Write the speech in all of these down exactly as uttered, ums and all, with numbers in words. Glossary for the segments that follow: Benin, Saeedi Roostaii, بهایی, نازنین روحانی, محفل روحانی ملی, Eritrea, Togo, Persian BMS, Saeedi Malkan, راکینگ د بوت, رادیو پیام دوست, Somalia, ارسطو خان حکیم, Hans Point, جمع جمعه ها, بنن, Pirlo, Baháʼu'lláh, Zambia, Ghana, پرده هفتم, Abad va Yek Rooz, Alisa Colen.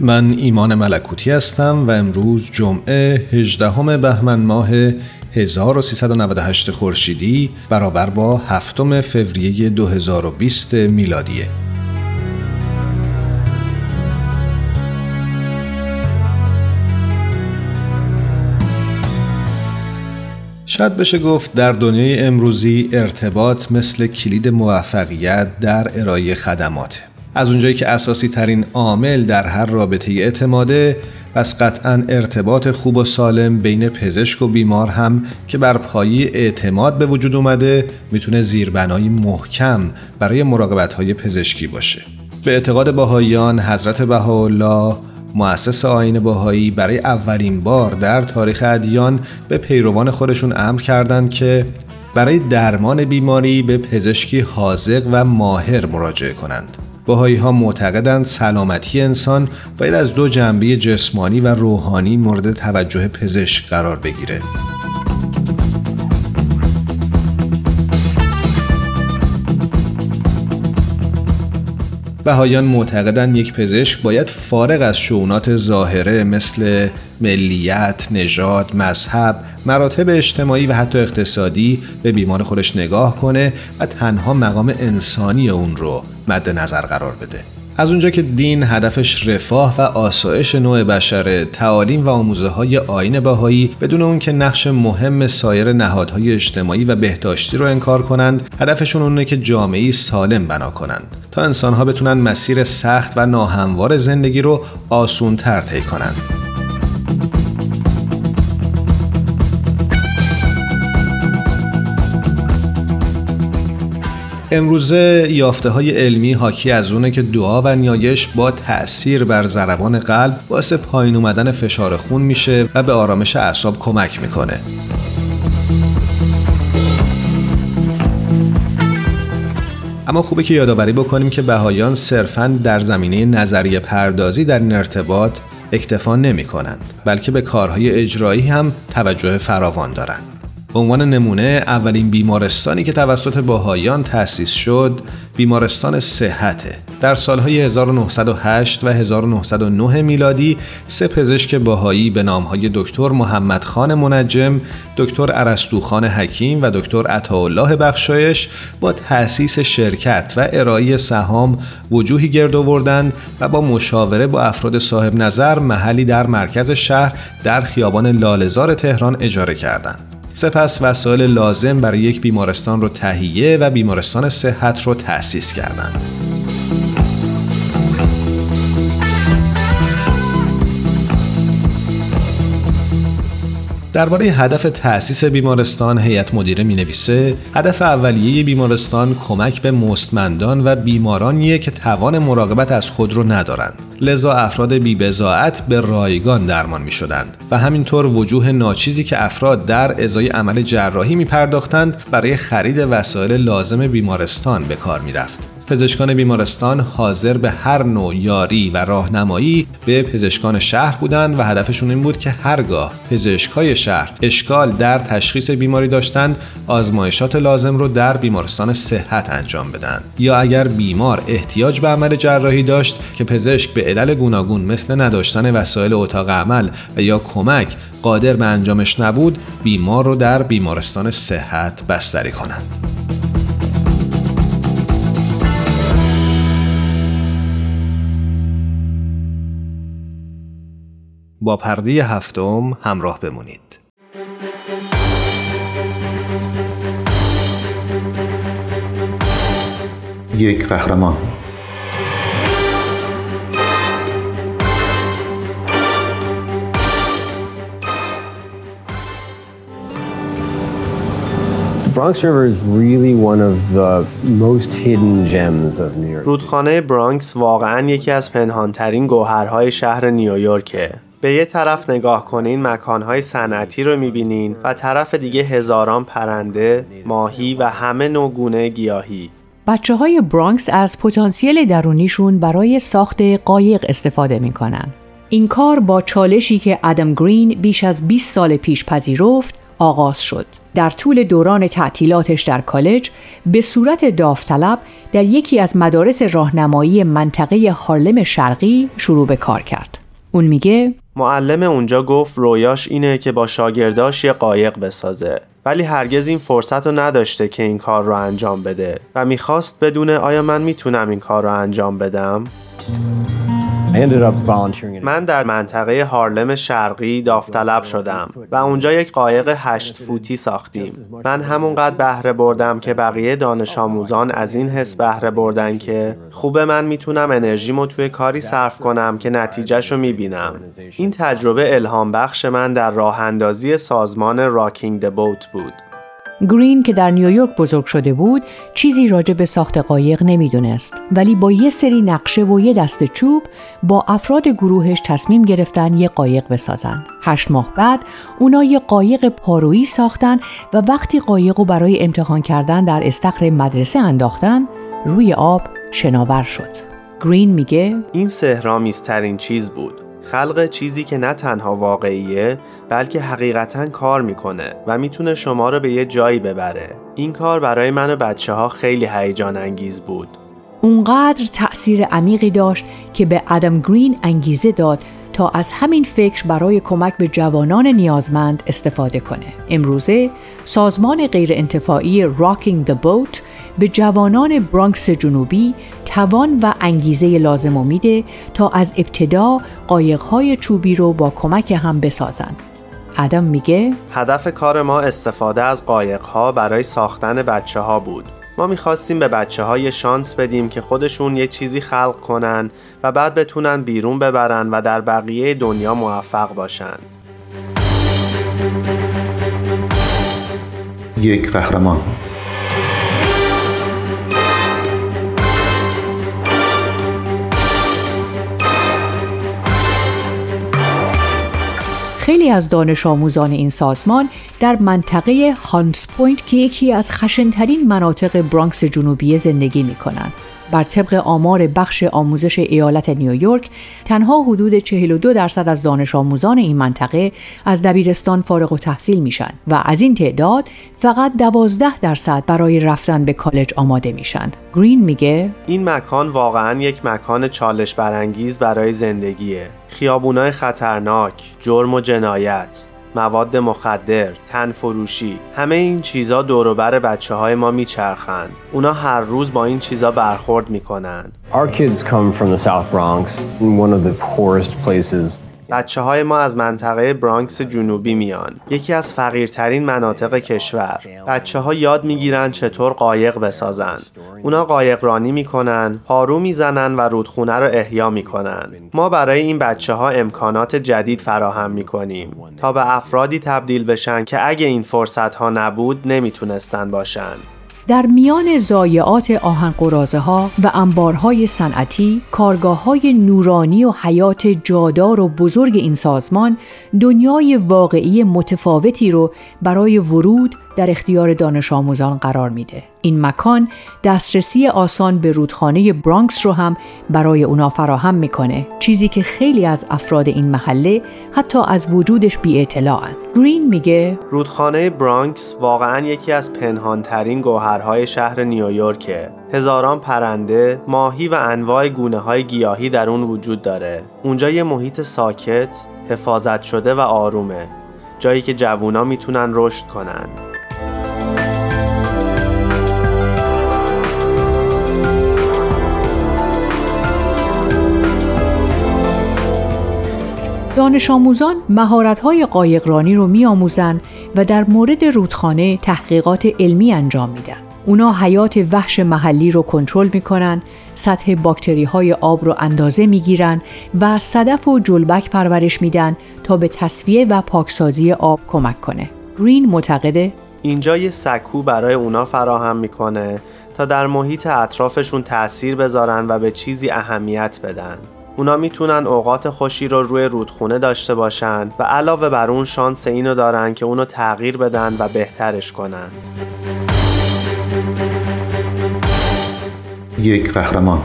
من ایمان ملکوتی هستم و امروز جمعه هجدهم بهمن ماه هزار و سیصد و نود و هشت خورشیدی برابر با هفتم فوریه دو هزار و بیست میلادیه. شاید بشه گفت در دنیای امروزی ارتباط مثل کلید موفقیت در ارائه خدماته. از اونجایی که اساسی ترین عامل در هر رابطه اعتماده، پس قطعاً ارتباط خوب و سالم بین پزشک و بیمار هم که بر پایه اعتماد به وجود اومده میتونه زیربنایی محکم برای مراقبت‌های پزشکی باشه. به اعتقاد بهائیان، حضرت بهاءالله مؤسس آیین بهائی برای اولین بار در تاریخ ادیان به پیروان خودشون امر کردند که برای درمان بیماری به پزشکی حاذق و ماهر مراجعه کنند. بهائی ها معتقدند سلامتی انسان باید از دو جنبه جسمانی و روحانی مورد توجه پزشک قرار بگیره. بهائیان معتقدند یک پزشک باید فارغ از شؤونات ظاهره مثل ملیت، نژاد، مذهب، مراتب اجتماعی و حتی اقتصادی به بیمار خودش نگاه کنه و تنها مقام انسانی اون رو مد نظر قرار بده. از اونجا که دین هدفش رفاه و آسایش نوع بشره، تعالیم و آموزه های آیین بهائی بدون اون که نقش مهم سایر نهادهای اجتماعی و بهداشتی رو انکار کنند، هدفشون اونه که جامعه‌ای سالم بنا کنند تا انسان‌ها بتونن مسیر سخت و ناهموار زندگی رو آسان‌تر طی کنند. امروزه یافته‌های علمی حاکی از اونه که دعا و نیایش با تأثیر بر ضربان قلب باعث پایین اومدن فشار خون میشه و به آرامش اعصاب کمک میکنه. اما خوبه که یادآوری بکنیم که بهائیان صرفاً در زمینه نظریه پردازی در این ارتباط اکتفا نمی‌کنند، بلکه به کارهای اجرایی هم توجه فراوان دارند. به عنوان نمونه، اولین بیمارستانی که توسط بهائیان تأسیس شد، بیمارستان صحته. در سالهای هزار و نهصد و هشت و هزار و نهصد و نه میلادی، سه پزشک بهائی به نامهای دکتر محمد خان منجم، دکتر ارسطو خان حکیم و دکتر عطاالله بخشایش با تأسیس شرکت و ارائه سهام وجوهی گرد آوردند و با مشاوره با افراد صاحب نظر محلی در مرکز شهر در خیابان لاله‌زار تهران اجاره کردند. سپس وسایل لازم برای یک بیمارستان رو تهیه و بیمارستان صحت رو تأسیس کردند. درباره هدف تأسیس بیمارستان هیئت مدیره می‌نویسه: هدف اولیه بیمارستان کمک به مستمندان و بیمارانیه که توان مراقبت از خود رو ندارند، لذا افراد بی‌بضاعت به رایگان درمان می‌شدند و همینطور وجوه ناچیزی که افراد در ازای عمل جراحی می‌پرداختند برای خرید وسایل لازم بیمارستان به کار می‌رفت. پزشکان بیمارستان حاضر به هر نوع یاری و راهنمایی به پزشکان شهر بودند و هدفشون این بود که هرگاه پزشکای شهر اشکال در تشخیص بیماری داشتند، آزمایشات لازم رو در بیمارستان صحت انجام بدن، یا اگر بیمار احتیاج به عمل جراحی داشت که پزشک به علل گوناگون مثل نداشتن وسایل اتاق عمل و یا کمک قادر به انجامش نبود، بیمار رو در بیمارستان صحت بستری کنند. با پرده هفتم همراه بمونید. یک قهرمان. رودخانه برانکس واقعاً یکی از پنهانترین گوهرهای شهر نیویورکه. به یه طرف نگاه کنین مکانهای صنعتی رو میبینین و طرف دیگه هزاران پرنده، ماهی و همه نوع گونه گیاهی. بچه های برانکس از پتانسیل درونیشون برای ساخت قایق استفاده میکنن. این کار با چالشی که ادم گرین بیش از بیست سال پیش پذیرفت آغاز شد. در طول دوران تعطیلاتش در کالج به صورت داوطلب در یکی از مدارس راهنمایی منطقه هارلم شرقی شروع به کار کرد. اون میگه معلم اونجا گفت رویاش اینه که با شاگرداش یه قایق بسازه، ولی هرگز این فرصت رو نداشته که این کار رو انجام بده و میخواست بدونه آیا من میتونم این کار رو انجام بدم؟ من در منطقه هارلم شرقی داوطلب شدم و اونجا یک قایق هشت فوتی ساختیم. من همونقدر بهره بردم که بقیه دانش آموزان از این حس بهره بردن که خوبه من میتونم انرژیمو توی کاری صرف کنم که نتیجهشو میبینم. این تجربه الهام بخش من در راه اندازی سازمان راکینگ د بوت بود. گرین که در نیویورک بزرگ شده بود چیزی راجع به ساخت قایق نمیدونست، ولی با یه سری نقشه و یه دست چوب با افراد گروهش تصمیم گرفتن یه قایق بسازن. هشت ماه بعد اونا یه قایق پارویی ساختن و وقتی قایق رو برای امتحان کردن در استخر مدرسه انداختن روی آب شناور شد. گرین میگه این سحرآمیزترین چیز بود، خلق چیزی که نه تنها واقعیه بلکه حقیقتاً کار میکنه و میتونه شما رو به یه جایی ببره. این کار برای من و بچه ها خیلی هیجان انگیز بود. اونقدر تأثیر عمیقی داشت که به ادم گرین انگیزه داد تا از همین فکر برای کمک به جوانان نیازمند استفاده کنه. امروزه سازمان غیرانتفاعی راکینگ د بوت به جوانان برانکس جنوبی توان و انگیزه لازم میده تا از ابتدا قایق‌های چوبی رو با کمک هم بسازن. ادم میگه هدف کار ما استفاده از قایق‌ها برای ساختن بچه‌ها بود. ما میخواستیم به بچه‌ها یه شانس بدیم که خودشون یه چیزی خلق کنن و بعد بتونن بیرون ببرن و در بقیه دنیا موفق باشن. یک قهرمان. خیلی از دانش آموزان این سازمان در منطقه هانس پوینت که یکی از خشنترین مناطق برانکس جنوبی زندگی می کنند. بر طبق آمار بخش آموزش ایالت نیویورک تنها حدود چهل و دو درصد از دانش آموزان این منطقه از دبیرستان فارغ التحصیل میشن و از این تعداد فقط دوازده درصد برای رفتن به کالج آماده میشن. گرین میگه این مکان واقعا یک مکان چالش برانگیز برای زندگیه. خیابونای خطرناک، جرم و جنایت، مواد مخدر، تن فروشی، همه این چیزا دور و بر بچه‌های ما میچرخن. اونا هر روز با این چیزا برخورد میکنن. بچه‌های ما از منطقه برانکس جنوبی میان، یکی از فقیرترین مناطق کشور. بچه‌ها یاد میگیرن چطور قایق بسازن. اونا قایق رانی میکنن، پارو میزنن و رودخونه رو احیا میکنن. ما برای این بچه‌ها امکانات جدید فراهم میکنیم تا به افرادی تبدیل بشن که اگه این فرصت‌ها نبود نمیتونستن باشن. در میان ضایعات آهن‌قراضه‌ها و انبارهای صنعتی، کارگاه‌های نورانی و حیات جادار و بزرگ این سازمان دنیای واقعی متفاوتی رو برای ورود در اختیار دانش آموزان قرار میده. این مکان دسترسی آسان به رودخانه برانکس رو هم برای اونا فراهم میکنه، چیزی که خیلی از افراد این محله حتی از وجودش بی اطلاعن. گرین میگه رودخانه برانکس واقعاً یکی از پنهانترین گوهرهای شهر نیویورکه. هزاران پرنده، ماهی و انواع گونه‌های گیاهی در اون وجود داره. اونجا یه محیط ساکت، حفاظت شده و آرومه، جایی که جوونا میتونن رشد کنن. دانش آموزان مهارت‌های قایقرانی رو می‌آموزن و در مورد رودخانه تحقیقات علمی انجام میدن. اونا حیات وحش محلی رو کنترل میکنن، سطح باکتری‌های آب رو اندازه میگیرن و صدف و جلبک پرورش میدن تا به تصفیه و پاکسازی آب کمک کنه. گرین معتقده اینجا یه سکو برای اونا فراهم میکنه تا در محیط اطرافشون تأثیر بذارن و به چیزی اهمیت بدن. اونا میتونن اوقات خوشی رو روی رودخونه داشته باشن و علاوه بر اون شانس اینو دارن که اونو تغییر بدن و بهترش کنن. یک قهرمان.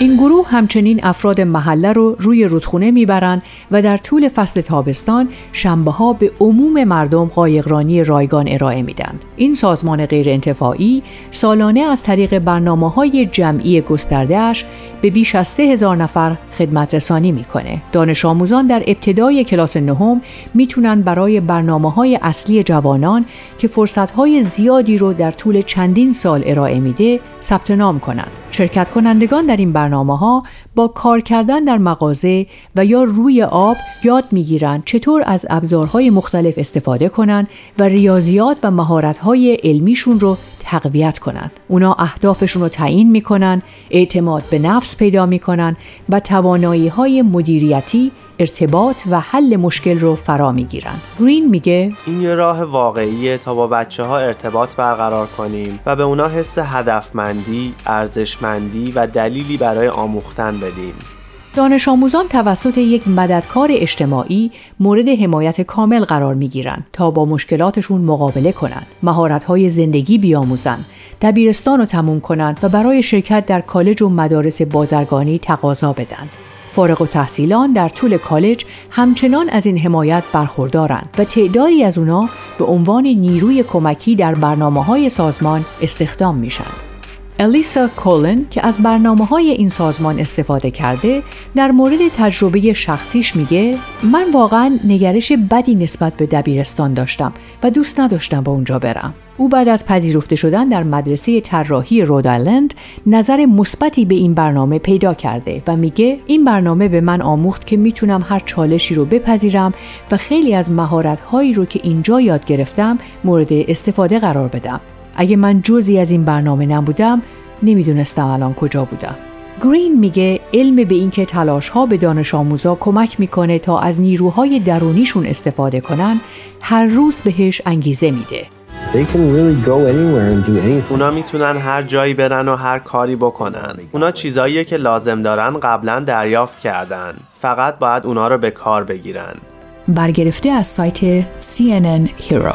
این گروه همچنین افراد محله رو روی رودخونه میبرن و در طول فصل تابستان شنبه‌ها به عموم مردم قایقرانی رایگان ارائه میدن. این سازمان غیرانتفاعی سالانه از طریق برنامه‌های جمعی گسترده‌اش به بیش از سه هزار نفر خدمت رسانی میکنه. دانش آموزان در ابتدای کلاس نهم میتونن برای برنامه‌های اصلی جوانان که فرصت‌های زیادی رو در طول چندین سال ارائه میده ثبت نام کنن. شرکت کنندگان در این برنامه‌ها با کار کردن در مغازه و یا روی آب یاد می‌گیرند چطور از ابزارهای مختلف استفاده کنند و ریاضیات و مهارت‌های علمیشون رو تقویت کنند. اونا اهدافشون رو تعیین می‌کنن، اعتماد به نفس پیدا می‌کنن و توانایی‌های مدیریتی، ارتباط و حل مشکل رو فرا می‌گیرن. گرین میگه این یه راه واقعیه تا با بچه‌ها ارتباط برقرار کنیم و به اونا حس هدفمندی، ارزشمندی و دلیلی برای آموختن بدیم. دانش آموزان توسط یک مددکار اجتماعی مورد حمایت کامل قرار میگیرن تا با مشکلاتشون مقابله کنن، مهارت‌های زندگی بیاموزن، دبیرستان رو تموم کنن و برای شرکت در کالج و مدارس بازرگانی تقاضا بدن. فارغ التحصیلان در طول کالج همچنان از این حمایت برخوردارند و تعدادی از اونا به عنوان نیروی کمکی در برنامه‌های سازمان استخدام میشن. الیسا کولن که از برنامه‌های این سازمان استفاده کرده در مورد تجربه شخصیش میگه من واقعاً نگرش بدی نسبت به دبیرستان داشتم و دوست نداشتم با اونجا برم. او بعد از پذیرفته شدن در مدرسه طراحی رودایلند نظر مثبتی به این برنامه پیدا کرده و میگه این برنامه به من آموخت که میتونم هر چالشی رو بپذیرم و خیلی از مهارت‌هایی رو که اینجا یاد گرفتم مورد استفاده قرار بدم. اگه من جزئی از این برنامه نبودم، نمیدونستم الان کجا بودم. گرین میگه علم به این که تلاش‌ها به دانش آموزا کمک میکنه تا از نیروهای درونیشون استفاده کنن، هر روز بهش انگیزه میده. اونا میتونن هر جایی برن و هر کاری بکنن. اونا چیزاییه که لازم دارن قبلا دریافت کردن. فقط باید اونا رو به کار بگیرن. برگرفته از سایت سی ان ان Hero.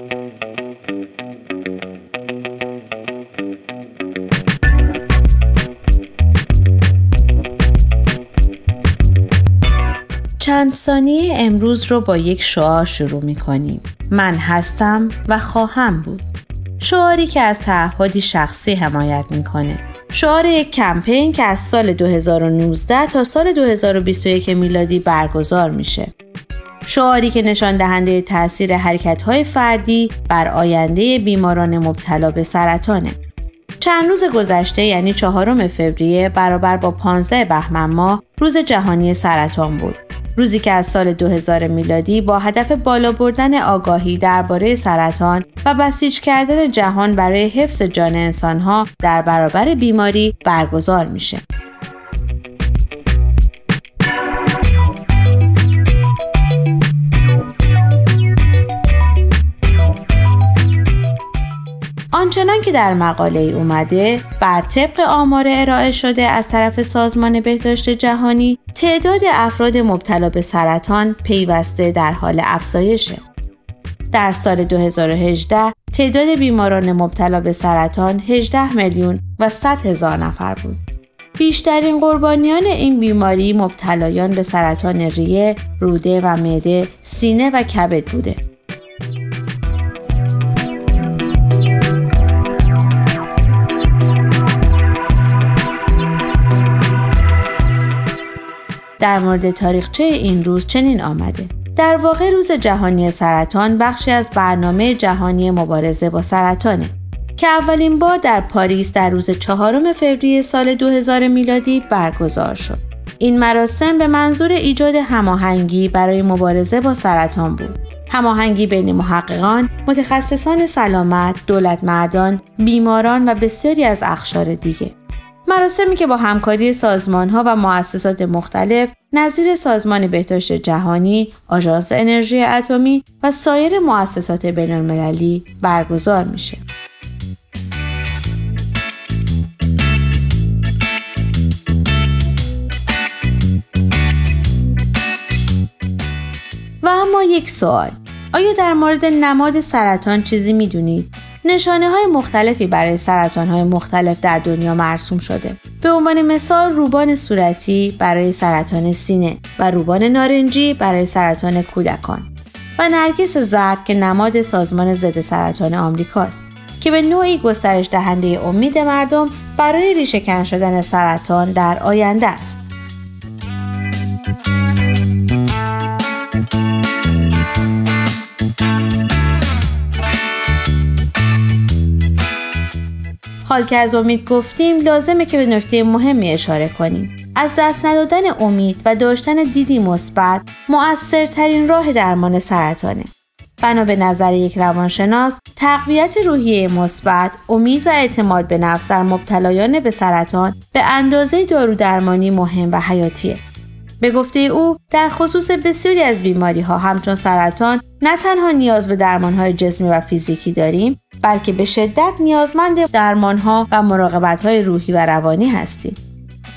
چند ثانیه امروز رو با یک شعار شروع می‌کنیم. من هستم و خواهم بود. شعاری که از تعهدی شخصی حمایت می‌کنه. شعار یک کمپین که از سال دو هزار و نوزده تا سال دو هزار و بیست و یک میلادی برگزار میشه. شعاری که نشان دهنده تأثیر حرکت‌های فردی بر آینده بیماران مبتلا به سرطانه. چند روز گذشته یعنی چهارم فوریه برابر با پانزدهم بهمن ماه روز جهانی سرطان بود. روزی که از سال دو هزار میلادی با هدف بالا بردن آگاهی درباره سرطان و بسیج کردن جهان برای حفظ جان انسان‌ها در برابر بیماری برگزار میشه. آنچنان که در مقاله ای اومده، بر طبق آمار ارائه شده از طرف سازمان بهداشت جهانی، تعداد افراد مبتلا به سرطان پیوسته در حال افزایشه. در سال دو هزار و هجده، تعداد بیماران مبتلا به سرطان هجده میلیون و صد هزار نفر بود. بیشترین قربانیان این بیماری مبتلایان به سرطان ریه، روده و معده، سینه و کبد بوده. در مورد تاریخچه این روز چنین آمده. در واقع روز جهانی سرطان بخشی از برنامه جهانی مبارزه با سرطانه که اولین بار در پاریس در روز چهارم فوریه سال دو هزار میلادی برگزار شد. این مراسم به منظور ایجاد هماهنگی برای مبارزه با سرطان بود. هماهنگی بین محققان، متخصصان سلامت، دولتمردان، بیماران و بسیاری از اقشار دیگه. مراسمی که با همکاری سازمان‌ها و مؤسسات مختلف نظیر سازمان بهداشت جهانی، آژانس انرژی اتمی و سایر مؤسسات بین‌المللی برگزار میشه. و اما یک سوال، آیا در مورد نماد سرطان چیزی می‌دونید؟ نشانه‌های مختلفی برای سرطان‌های مختلف در دنیا مرسوم شده. به عنوان مثال روبان صورتی برای سرطان سینه و روبان نارنجی برای سرطان کودکان و نرگس زرد که نماد سازمان ضد سرطان آمریکاست که به نوعی گسترش دهنده امید مردم برای ریشه‌کن شدن سرطان در آینده است. حال که از امید گفتیم، لازمه که به نکته مهمی اشاره کنیم. از دست ندادن امید و داشتن دیدی مثبت، مؤثرترین راه درمان سرطانه. بنا به نظر یک روانشناس، تقویت روحیه مثبت، امید و اعتماد به نفس در مبتلایان به سرطان به اندازه دارودرمانی مهم و حیاتیه. به گفته او، در خصوص بسیاری از بیماری‌ها همچون سرطان، نه تنها نیاز به درمان‌های جسمی و فیزیکی داریم، بلکه به شدت نیازمند درمان‌ها و مراقبت‌های روحی و روانی هستیم.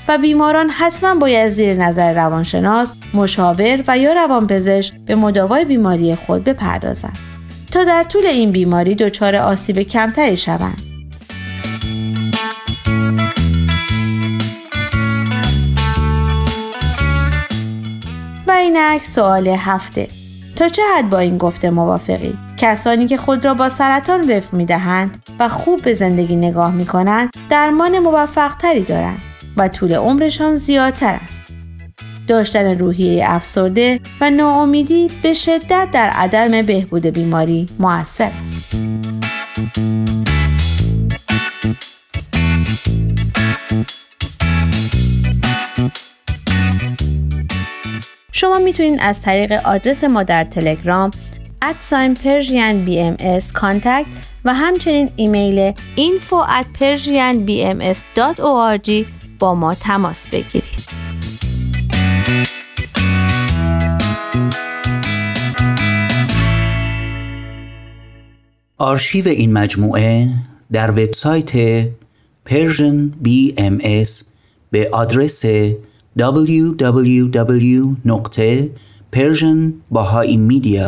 و بیماران حتما باید زیر نظر روانشناس، مشاور و یا روانپزشک به مداوای بیماری خود بپردازند تا در طول این بیماری دچار آسیب کمتری شوند. و اینک سوال هفته، تا چه حد با این گفته موافقی؟ کسانی که خود را با سرطان وفق می‌دهند و خوب به زندگی نگاه می‌کنند، درمان موفق‌تری دارند و طول عمرشان زیادتر است. داشتن روحیه افسرده و ناامیدی به شدت در عدم بهبود بیماری مؤثر است. شما میتونید از طریق آدرس ما در تلگرام ات پرشین بی ام اس کانتکت و همچنین ایمیل اینفو ات پرشین بی ام اس دات او آر جی با ما تماس بگیرید. آرشیو این مجموعه در وبسایت Persian بی ام اس به آدرس دبلیو دبلیو دبلیو دات پرشین بهایی مدیا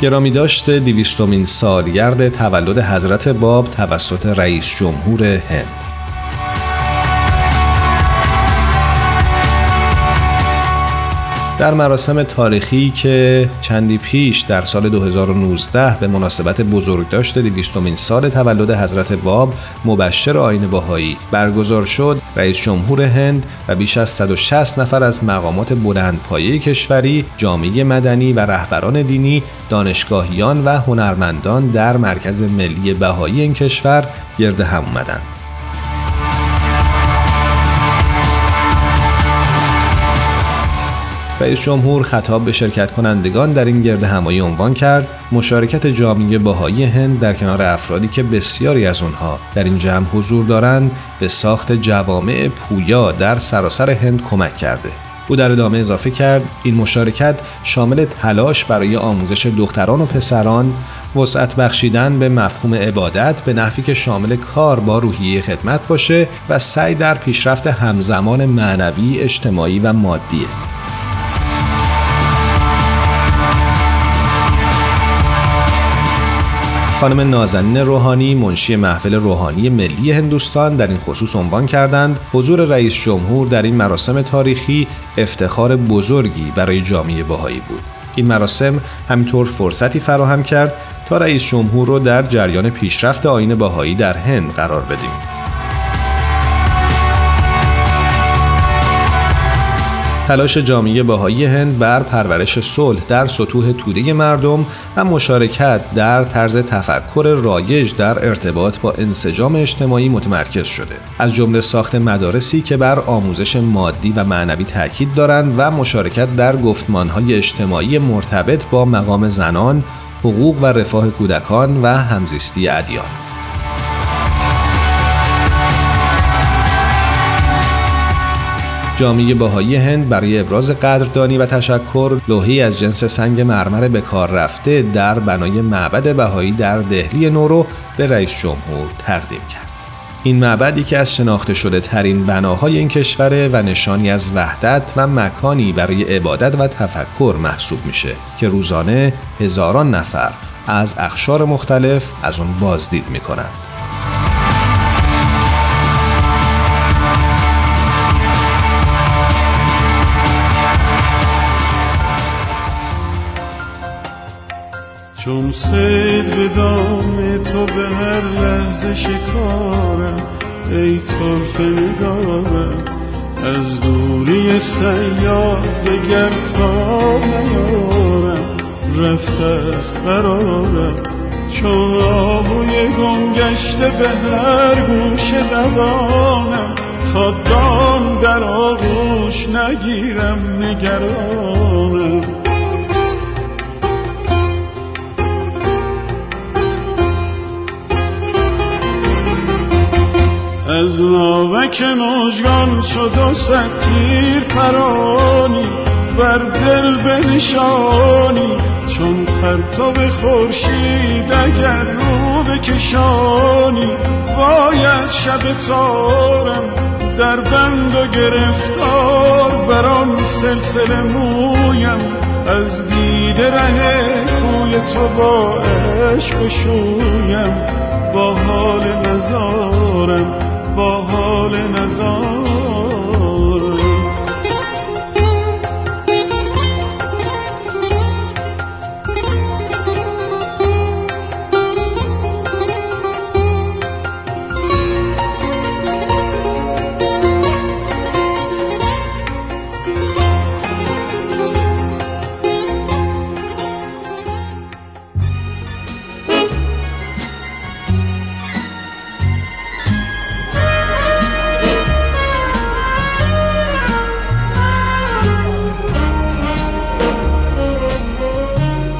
گرامی داشته دویستمین سالگرد تولد حضرت باب توسط رئیس جمهور هند. در مراسم تاریخی که چندی پیش در سال دو هزار و نوزده به مناسبت بزرگداشت دویستمین سال تولد حضرت باب مبشر آیین بهایی برگزار شد، رئیس جمهور هند و بیش از صد و شصت نفر از مقامات بلندپایه کشوری، جامعه مدنی و رهبران دینی، دانشگاهیان و هنرمندان در مرکز ملی بهایی این کشور گرد هم آمدند. رئیس جمهور خطاب به شرکت کنندگان در این گرد همایی عنوان کرد: مشارکت جامعه بهایی هند در کنار افرادی که بسیاری از آنها در این جمع حضور دارند به ساخت جوامع پویا در سراسر هند کمک کرده. او در ادامه اضافه کرد: این مشارکت شامل تلاش برای آموزش دختران و پسران، وسعت بخشیدن به مفهوم عبادت به نحوی که شامل کار با روحیه خدمت باشه و سعی در پیشرفت همزمان معنوی، اجتماعی و مادیه. خانم نازنین روحانی، منشی محفل روحانی ملی هندوستان، در این خصوص عنوان کردند: حضور رئیس جمهور در این مراسم تاریخی افتخار بزرگی برای جامعه بهایی بود. این مراسم همینطور فرصتی فراهم کرد تا رئیس جمهور را در جریان پیشرفت آیین بهایی در هند قرار بدیم. تلاش جامعه بهایی هند بر پرورش صلح در سطوح توده مردم و مشارکت در طرز تفکر رایج در ارتباط با انسجام اجتماعی متمرکز شده، از جمله ساخت مدارسی که بر آموزش مادی و معنوی تاکید دارند و مشارکت در گفتمانهای اجتماعی مرتبط با مقام زنان، حقوق و رفاه کودکان و همزیستی ادیان. جامعه بهایی هند برای ابراز قدردانی و تشکر، لوحه‌ای از جنس سنگ مرمر به کار رفته در بنای معبد بهایی در دهلی نورو به رئیس جمهور تقدیم کرد. این معبدی که از شناخته شده ترین بناهای این کشور و نشانی از وحدت و مکانی برای عبادت و تفکر محسوب میشه که روزانه هزاران نفر از اقشار مختلف از اون بازدید میکنند. چون سید به دام تو به هر لحظه شکارم، ای طرف نگارم، از دوری سیاد دگر تا نیارم، رفت از قرارم چون آبوی گم گشته به هر گوشه دوانم، تا دام در آغوش نگیرم نگرانم. از ناوک موجگان شد و صد تیر پرانی، بر دل بنشانی چون پرتو خورشید اگر رو بکشانی، وای از شب تارم در بند و گرفتار، بران سلسله مویم از دیده ره کوی تو با عشق شویم، با حال نزارم، با حال نزارم.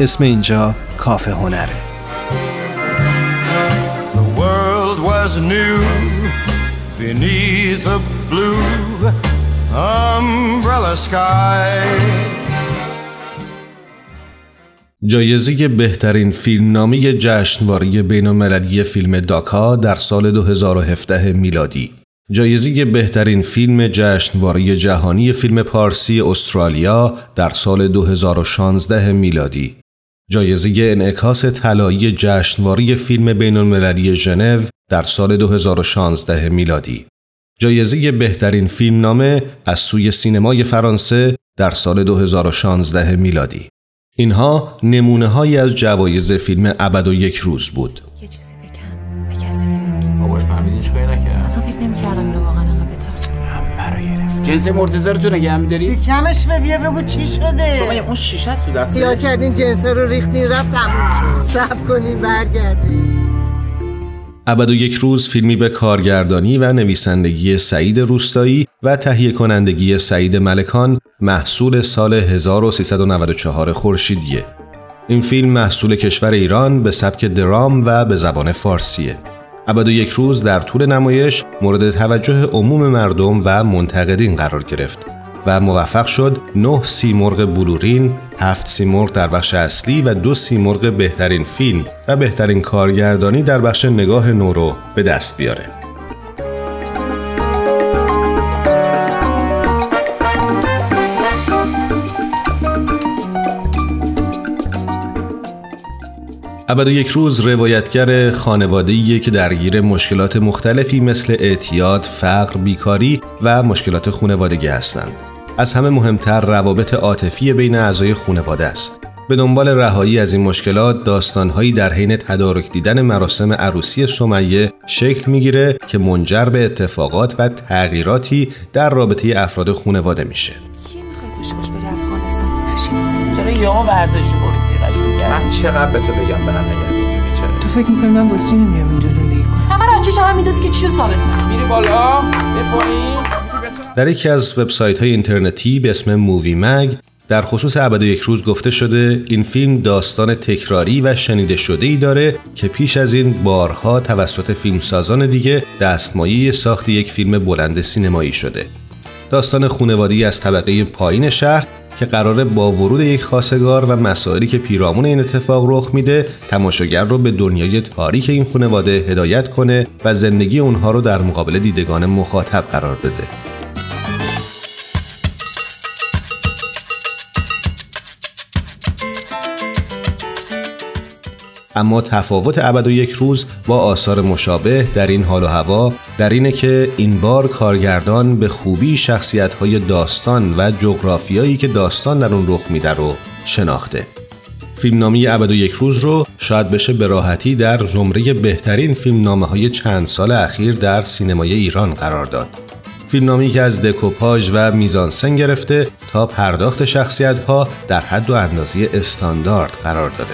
اسم اینجا کافه هنره. The world was new beneath the blue umbrella sky. جایزه بهترین فیلمنامه جشنواره بین‌المللی فیلم داکا در سال دو هزار و هفده میلادی. جایزه بهترین فیلم جشنواره جهانی فیلم پارسی استرالیا در سال دو هزار و شانزده میلادی. جایزه انعکاس طلایی جشنواره فیلم بین‌المللی ژنو در سال دو هزار و شانزده میلادی. جایزه بهترین فیلمنامه از سوی سینمای فرانسه در سال دو هزار و شانزده میلادی. اینها نمونه هایی از جوایز فیلم ابد و یک روز بود. یه چیزی بگم، به کسی نمیگم. بابا فهمیدین چیکار نکردم؟ اصلا فکر نمی‌کردم اینو واقعا انقدر بترسم. هم برای گرفت. جنس مرتضی رو تو نگه می‌داری؟ کمش بیا بگو چی شده؟ بابا اون شیشه است تو دست. یا کردین جنسا رو ریختین رفت تموم شد. صبر کنین برگردین. ابد و یک روز فیلمی به کارگردانی و نویسندگی سعید روستایی و تهیه کنندگی سعید ملکان محصول سال هزار و سیصد و نود و چهار خورشیدیه. این فیلم محصول کشور ایران به سبک درام و به زبان فارسیه. ابد و یک روز در طول نمایش مورد توجه عموم مردم و منتقدین قرار گرفت و موفق شد نه سیمرغ بلورین، هفت سیمرغ در بخش اصلی و دو سیمرغ بهترین فیلم و بهترین کارگردانی در بخش نگاه نو رو به دست بیاره. ابد و یک روز روایتگر خانواده‌ایه که درگیر مشکلات مختلفی مثل اعتیاد، فقر، بیکاری و مشکلات خانوادگی هستند. از همه مهمتر روابط عاطفی بین اعضای خانواده است. به دنبال رهایی از این مشکلات، داستان‌هایی در حین تدارک دیدن مراسم عروسی سمیه شکل می‌گیره که منجر به اتفاقات و تغییراتی در رابطه افراد خانواده میشه. کی می‌خواد خوش خوش بره افغانستان نشه؟ چرا یهو ورزش پلیسی قشنگ کرد؟ من چقدر به تو بگم برام نگم اینجوری چرا؟ تو فکر می‌کنی من واسه چی نمیام اینجا زندگی کنم؟ همه رو چشم هم می‌ندازی که چیو ثابت کنم. میری بالا، بپایین. در یکی از وبسایت‌های اینترنتی به اسم مووی مگ در خصوص ابد و یک روز گفته شده این فیلم داستان تکراری و شنیده شده‌ای داره که پیش از این بارها توسط فیلمسازان دیگه دستمایه ساخت یک فیلم بلند سینمایی شده. داستان خانوادگی از طبقه پایین شهر که قراره با ورود یک خواستگار و مسائلی که پیرامون این اتفاق رخ میده تماشاگر رو به دنیای تاریک این خانواده هدایت کنه و زندگی اونها رو در مقابل دیدگان مخاطب قرار بده. اما تفاوت ابد و یک روز با آثار مشابه در این حال و هوا در اینه که این بار کارگردان به خوبی شخصیت‌های داستان و جغرافیایی که داستان در اون رخ میده رو شناخته. فیلمنامه ابد و یک روز رو شاید بشه به راحتی در زمره بهترین فیلمنامه‌های چند سال اخیر در سینمای ایران قرار داد. فیلمنامه‌ای که از دکوپاژ و میزانسن گرفته تا پرداخت شخصیت‌ها در حد و اندازه استاندارد قرار داده.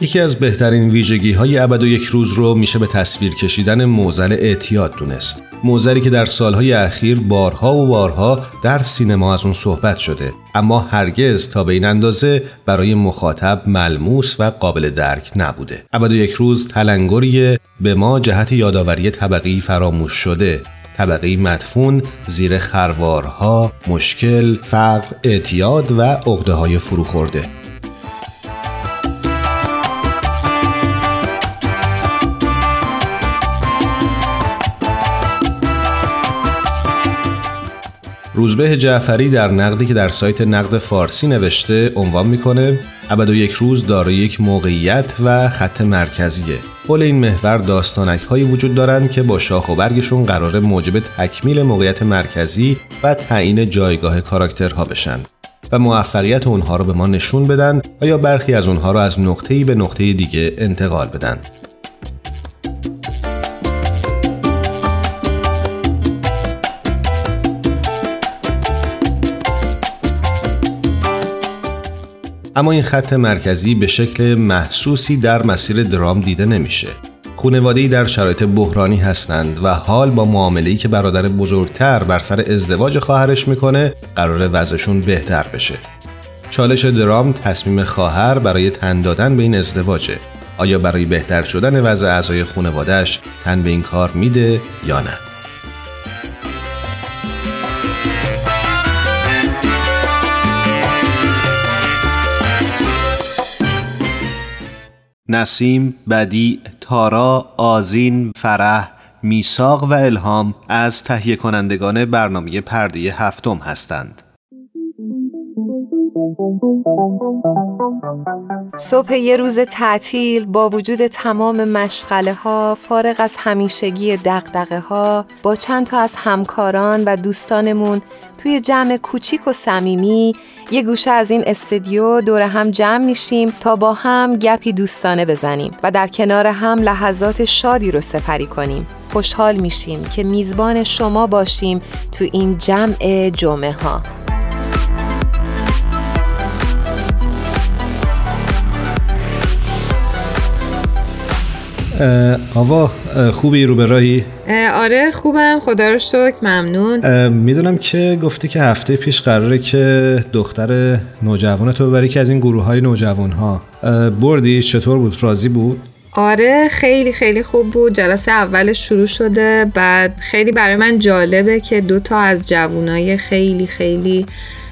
یکی از بهترین ویژگی‌های ابد و یک روز رو میشه به تصویر کشیدن معضل اعتیاد دونست. معضلی که در سالهای اخیر بارها و بارها در سینما از اون صحبت شده، اما هرگز تا به این اندازه برای مخاطب ملموس و قابل درک نبوده. ابد و یک روز تلنگری به ما جهت یادآوری طبقه‌ای فراموش شده، طبقه مدفون زیر خروارها، مشکل، فقر، اعتیاد و عقده‌های فروخورده. روزبه جعفری در نقدی که در سایت نقد فارسی نوشته عنوان میکنه: ابد و یک روز دارای یک موقعیت و خط مرکزیه. حول این محور داستانک‌هایی وجود دارند که با شاخ و برگشون قراره موجب تکمیل موقعیت مرکزی و تعیین جایگاه کاراکترها بشن و موفقیت اونها رو به ما نشون بدن و یا برخی از اونها رو از نقطه‌ای به نقطه دیگه انتقال بدن. اما این خط مرکزی به شکل محسوسی در مسیر درام دیده نمیشه. خانواده‌ای در شرایط بحرانی هستند و حال با معامله‌ای که برادر بزرگتر بر سر ازدواج خواهرش میکنه قراره وضعشون بهتر بشه. چالش درام تصمیم خواهر برای تن دادن به این ازدواجه. آیا برای بهتر شدن وضع اعضای خانواده‌اش تن به این کار میده یا نه؟ نسیم، بدیع، تارا، آذین، فرح، میثاق و الهام از تهیه کنندگان برنامه پرده هفتم هستند. صبح یه روز تعطیل با وجود تمام مشغله ها، فارغ از همیشگی دغدغه ها، با چند تا از همکاران و دوستانمون توی جمع کوچیک و صمیمی یه گوشه از این استودیو دور هم جمع میشیم تا با هم گپی دوستانه بزنیم و در کنار هم لحظات شادی رو سپری کنیم. خوشحال میشیم که میزبان شما باشیم تو این جمع جمعه ها. آوا خوبی؟ رو به راهی؟ آره خوبم، خدا رو شکر، ممنون. میدونم که گفتی که هفته پیش قراره که دختر نوجوانتو ببری که از این گروه های نوجوانها بردی. چطور بود؟ راضی بود؟ آره خیلی خیلی خوب بود. جلسه اول شروع شده، بعد خیلی برای من جالبه که دوتا از جوانای خیلی خیلی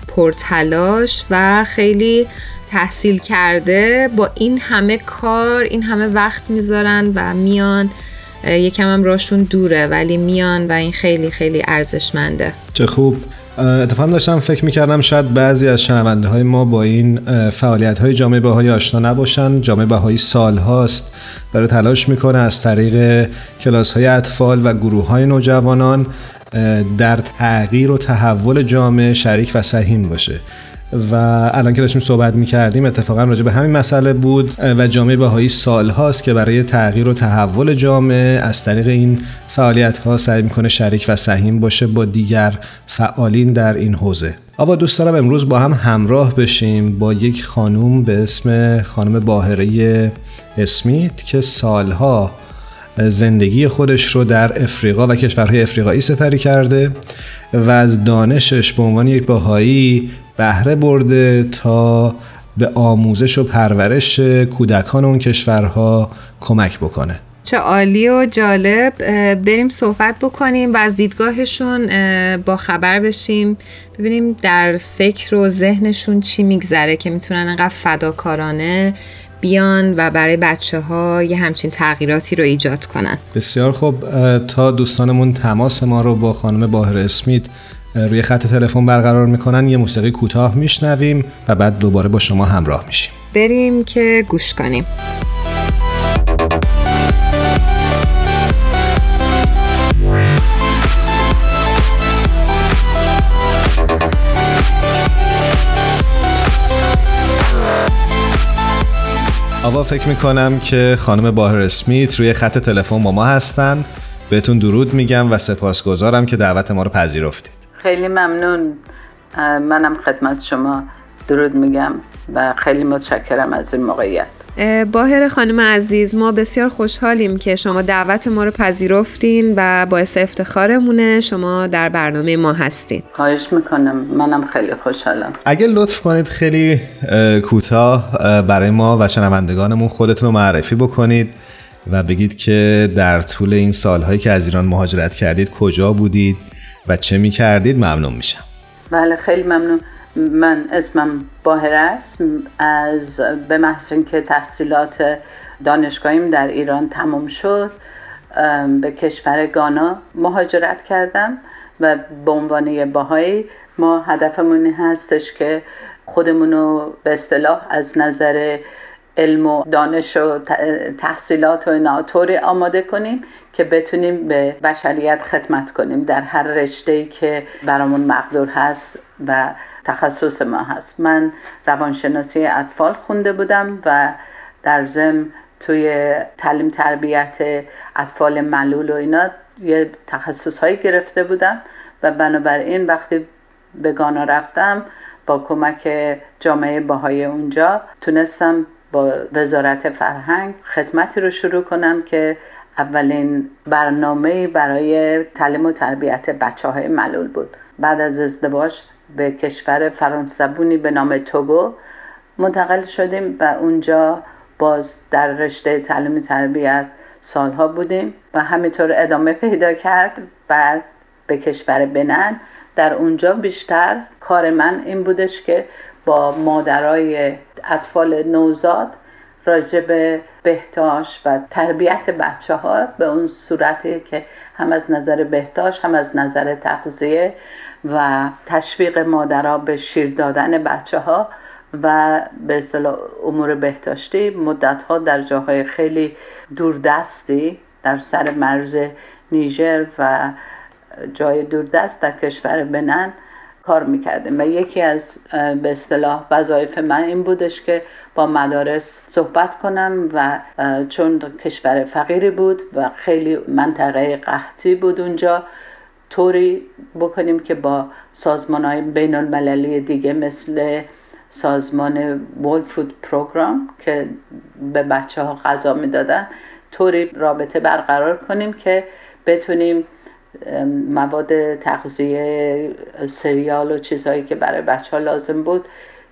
پرتلاش و خیلی تحصیل کرده با این همه کار این همه وقت میذارن و میان. یکم هم راشون دوره ولی میان و این خیلی خیلی ارزشمنده. چه خوب. اتفاقا داشتم فکر میکردم شاید بعضی از شنونده های ما با این فعالیت های جامعه بهایی آشنا نباشن. جامعه بهایی سال هاست داره تلاش میکنه از طریق کلاس های اطفال و گروه های نوجوانان در تغییر و تحول جامعه شریک و سهیم باشه و الان که داشتیم صحبت میکردیم اتفاقا راجع به همین مسئله بود و جامعه بهایی سالهاست که برای تغییر و تحول جامعه از طریق این فعالیت‌ها سعی میکنه شریک و سهیم باشه با دیگر فعالین در این حوزه. آوا دوست دارم امروز با هم همراه بشیم با یک خانم به اسم خانم باهره اسمیت که سالها زندگی خودش رو در افریقا و کشورهای افریقایی سپری کرده و از دانشش به عنوان یک باهایی بهره برده تا به آموزش و پرورش کودکان اون کشورها کمک بکنه. چه عالی و جالب. بریم صحبت بکنیم و از دیدگاهشون با خبر بشیم، ببینیم در فکر و ذهنشون چی میگذره که میتونن انقدر فداکارانه بیان و برای بچه ها یه همچین تغییراتی رو ایجاد کنن. بسیار خوب. تا دوستانمون تماس ما رو با خانم باهره اسمیت روی خط تلفن برقرار میکنن یه موسیقی کوتاه میشنویم و بعد دوباره با شما همراه میشیم. بریم که گوش کنیم. آوا فکر میکنم که خانم باهره اسمیت روی خط تلفن با ما هستن. بهتون درود میگم و سپاسگزارم که دعوت ما رو پذیرفتید. خیلی ممنون. منم خدمت شما درود میگم و خیلی متشکرم از این موقعیت. باهره خانم عزیز، ما بسیار خوشحالیم که شما دعوت ما رو پذیرفتین و باعث افتخارمونه شما در برنامه ما هستین. خواهش میکنم، منم خیلی خوشحالم. اگه لطف کنید خیلی کوتاه برای ما و شنوندگانمون خودتون رو معرفی بکنید و بگید که در طول این سالهایی که از ایران مهاجرت کردید کجا بودید و چه می‌کردید، ممنون میشم. بله خیلی ممنون. من اسمم باهر است. از به محض اینکه تحصیلات دانشگاهیم در ایران تمام شد به کشور گانا مهاجرت کردم و به عنوان باهائی ما هدفمون هستش که خودمونو به اصطلاح از نظر علم و دانش و تحصیلات و اینا طوری آماده کنیم که بتونیم به بشریت خدمت کنیم در هر رشته‌ای که برامون مقدور هست و تخصص ما هست. من روانشناسی اطفال خونده بودم و در ضمن توی تعلیم تربیت اطفال ملول و اینا یه تخصص‌هایی گرفته بودم و بنابراین وقتی به گانا رفتم با کمک جامعه باهای اونجا تونستم با وزارت فرهنگ خدمتی رو شروع کنم که اولین برنامه برای تعلیم و تربیت بچه‌های ملول بود. بعد از ازدواج به کشور فرانسوی به نام توگو منتقل شدیم و اونجا باز در رشته تعلیم تربیت سالها بودیم و همینطور ادامه پیدا کرد. بعد به کشور بنن، در اونجا بیشتر کار من این بودش که با مادرای اطفال نوزاد راجع به بهداشت و تربیت بچه ها به اون صورتی که هم از نظر بهداشت هم از نظر تغذیه و تشویق مادرها به شیر دادن بچه ها و به اصطلاح امور بهداشتی مدت ها در جاهای خیلی دوردستی در سر مرز نیجر و جای دوردست در کشور بنن کار میکردیم و یکی از به اصطلاح وظایف من این بودش که با مدارس صحبت کنم و چون کشور فقیری بود و خیلی منطقه قحطی بود اونجا طوری بکنیم که با سازمان‌های بین المللی دیگه مثل سازمان World Food Programme که به بچه ها غذا میدادن طوری رابطه برقرار کنیم که بتونیم مواد تغذیه سریال و چیزهایی که برای بچه ها لازم بود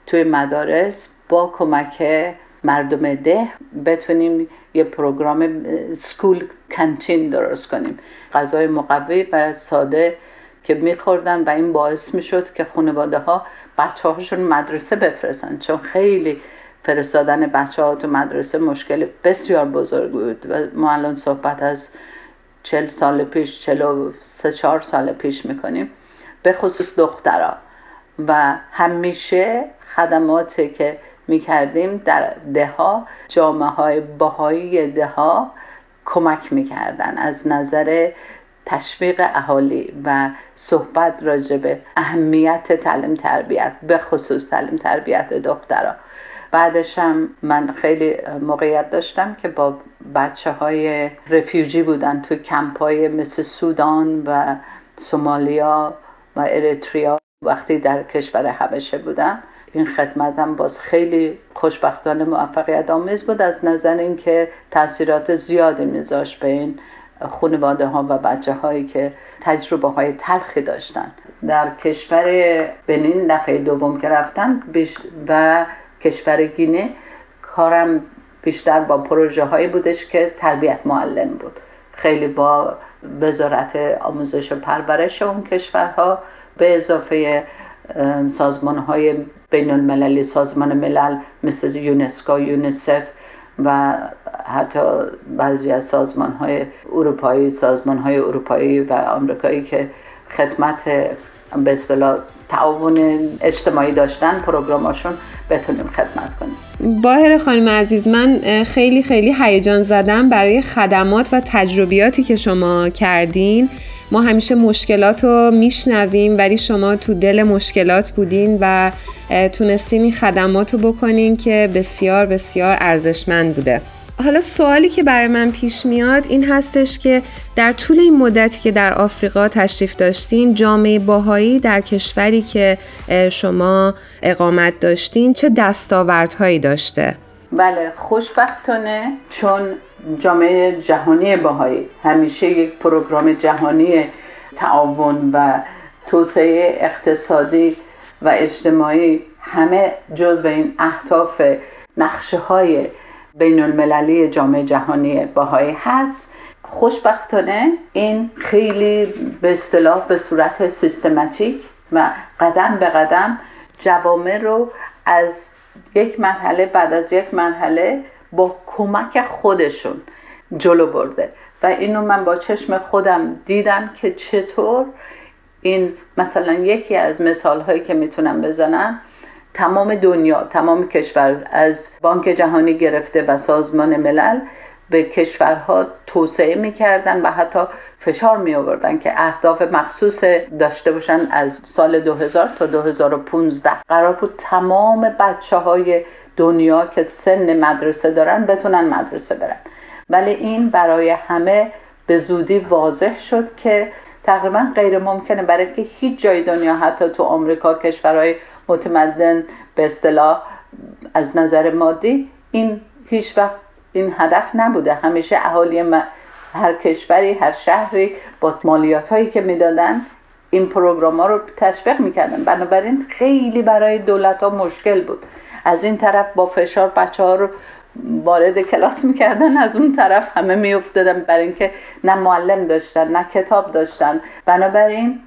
توی مدارس با کمک مردم ده بتونیم یه پروگرام سکول کانتین درست کنیم، غذای مقوی و ساده که میخوردن و این باعث میشد که خانواده ها بچه هاشون مدرسه بفرستن، چون خیلی فرستادن بچه ها تو مدرسه مشکل بسیار بزرگ بود و ما الان صحبت از چل سال پیش چلو سه چهار سال پیش میکنیم، به خصوص دخترها. و همیشه خدماتی که میکردیم در دهها جامعه های بهایی دهها کمک میکردن از نظر تشویق اهالی و صحبت راجع به اهمیت تعلیم تربیت، به خصوص تعلیم تربیت دخترها. بعدش هم من خیلی موقعیت داشتم که با بچه های رفیوجی بودن تو کمپای مثل سودان و سومالیا و اریتریا وقتی در کشور حبشه بودم. این خدمتم باز خیلی خوشبختانه موفقیت آمیز بود از نظر اینکه تاثیرات زیادی میذاشت به این خانواده ها و بچه هایی که تجربه های تلخی داشتن. در کشور بنین دفعه دوم که رفتم و کشور گینه کارم بیشتر با پروژه هایی بودش که تربیت معلم بود، خیلی با وزارت آموزش و پرورش اون کشورها به اضافه سازمان های بین المللی، سازمان ملل مثل یونسکو، یونیسف و حتی بعضی از سازمان های اروپایی، سازمان های اروپایی و آمریکایی که خدمت به اصطلاح تعاون اجتماعی داشتن پروگراماشون بتونیم خدمت کنیم. باهر خانم عزیز، من خیلی خیلی هیجان زدم برای خدمات و تجربیاتی که شما کردین. ما همیشه مشکلات رو میشنویم ولی شما تو دل مشکلات بودین و تونستین این خدمات رو بکنین که بسیار بسیار ارزشمند بوده. حالا سوالی که برای من پیش میاد این هستش که در طول این مدتی که در آفریقا تشریف داشتین، جامعه باهایی در کشوری که شما اقامت داشتین چه دستاوردهایی داشته؟ بله خوشبختانه چون جامعه جهانی باهایی همیشه یک پروگرام جهانی تعاون و توسعه اقتصادی و اجتماعی همه جزو این اهداف نقشه‌های بین المللی جامعه جهانی بهایی هست. خوشبختانه این خیلی به اصطلاح به صورت سیستماتیک و قدم به قدم جوامع رو از یک مرحله بعد از یک مرحله با کمک خودشون جلو برده و اینو من با چشم خودم دیدم که چطور این، مثلا یکی از مثال‌هایی که میتونم بزنم، تمام دنیا، تمام کشور، از بانک جهانی گرفته و سازمان ملل به کشورها توسعه میکردن و حتی فشار می آوردن که اهداف مخصوص داشته باشن. از سال دو هزار تا دو هزار و پانزده قرار بود تمام بچه های دنیا که سن مدرسه دارن بتونن مدرسه برن، ولی این برای همه به زودی واضح شد که تقریبا غیر ممکنه، برای که هیچ جای دنیا، حتی تو آمریکا، کشورهای متمدن به اصطلاح از نظر مادی، این هیچ وقت این هدف نبوده. همیشه اهالی هر کشوری، هر شهری با مالیات هایی که میدادن این پروگرام ها رو تشویق میکردن. بنابراین خیلی برای دولت ها مشکل بود، از این طرف با فشار بچه ها رو وارد کلاس میکردن، از اون طرف همه میافتادن، برای اینکه نه معلم داشتن نه کتاب داشتن. بنابراین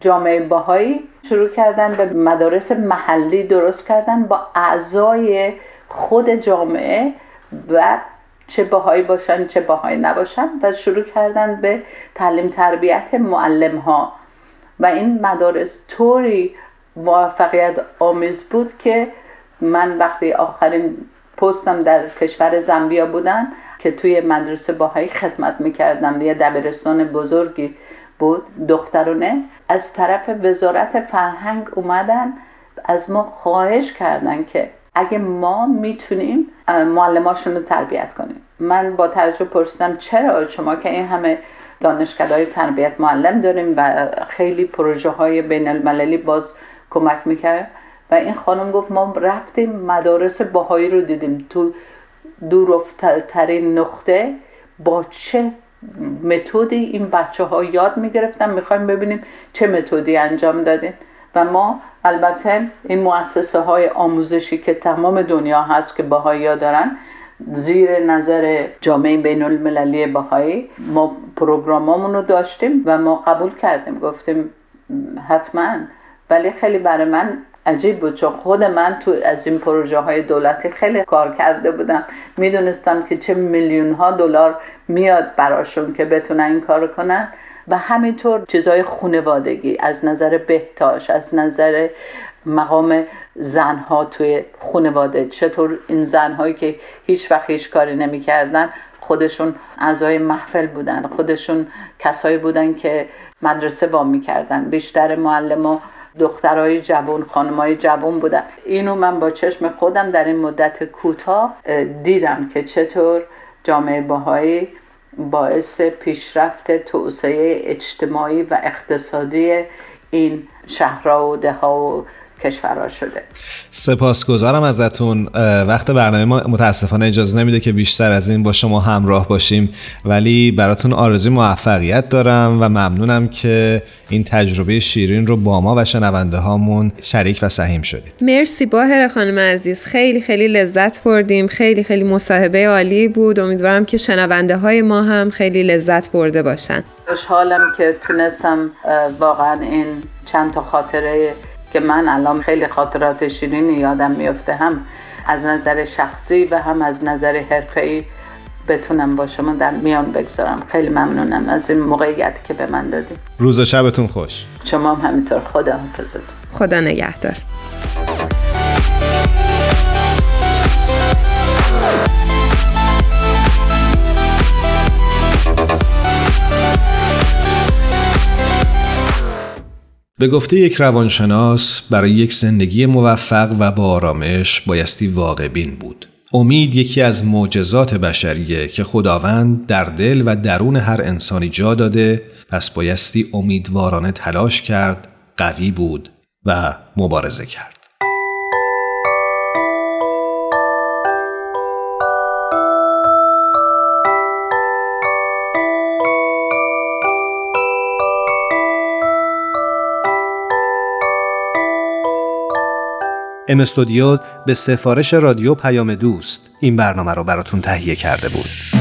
جامعه بهایی شروع کردن به مدارس محلی درست کردن با اعضای خود جامعه، و چه بهایی باشن چه بهایی نباشن، و شروع کردن به تعلیم تربیت معلم ها. و این مدارس طوری موفقیت آمیز بود که من وقتی آخرین پستم در کشور زامبیا بودن که توی مدرسه بهایی خدمت میکردم، یه دبیرستان بزرگی بود دخترونه، از طرف وزارت فرهنگ اومدن از ما خواهش کردن که اگه ما میتونیم معلماشون رو تربیت کنیم. من با تعجب پرسیدم چرا؟ شما که این همه دانشکده‌های تربیت معلم داریم و خیلی پروژه های بین المللی باز کمک میکرد. و این خانم گفت ما رفتیم مدارس بهایی رو دیدیم تو دورافتترین نقطه با چه متدی این بچه ها یاد میگرفتن، میخوایم ببینیم چه متدی انجام دادین. و ما البته این مؤسسه های آموزشی که تمام دنیا هست که بهایی ها دارن، زیر نظر جامعه بین المللی بهایی ما پروگراممون رو داشتیم و ما قبول کردیم، گفتیم حتما. ولی خیلی برای من عجیب بود، چون خود من تو از این پروژه های دولتی خیلی کار کرده بودم، میدونستم که چه میلیون ها دلار میاد براشون که بتونن این کار کنن. و همینطور چیزهای خانوادگی، از نظر بهداشت، از نظر مقام زنها توی خانواده، چطور این زنهایی که هیچ وقت هیچ کاری نمی کردن خودشون اعضای محفل بودن، خودشون کسایی بودن که مدرسه وام می کردن، بیشتر معلم و دخترای جوان، خانمای جوان بودن. اینو من با چشم خودم در این مدت کوتاه دیدم که چطور جامعه بهایی باعث پیشرفت توسعه اجتماعی و اقتصادی این شهرها و دهها و کشورها شده. سپاسگزارم ازتون. وقت برنامه ما متاسفانه اجازه نمیده که بیشتر از این با شما همراه باشیم، ولی براتون آرزوی موفقیت دارم و ممنونم که این تجربه شیرین رو با ما و شنونده هامون شریک و سهیم شدید. مرسی باهره خانم عزیز، خیلی خیلی لذت بردیم، خیلی خیلی مصاحبه عالی بود. امیدوارم که شنونده های ما هم خیلی لذت برده باشن. خوشحالم که تونستم واقعا این چند تا خاطره که من الان خیلی خاطرات شیرینی یادم میفته، هم از نظر شخصی و هم از نظر حرفه‌ای، بتونم با شما در میان بگذارم. خیلی ممنونم از این موقعیت که به من دادید. روز و شبتون خوش. شما هم همینطور. خداحافظتون. خدا نگهدار. به گفته یک روانشناس، برای یک زندگی موفق و با آرامش بایستی واقع‌بین بود. امید یکی از معجزات بشریه که خداوند در دل و درون هر انسانی جا داده، پس بایستی امیدوارانه تلاش کرد، قوی بود و مبارزه کرد. ام استودیوز به سفارش رادیو پیام دوست این برنامه رو براتون تهیه کرده بود.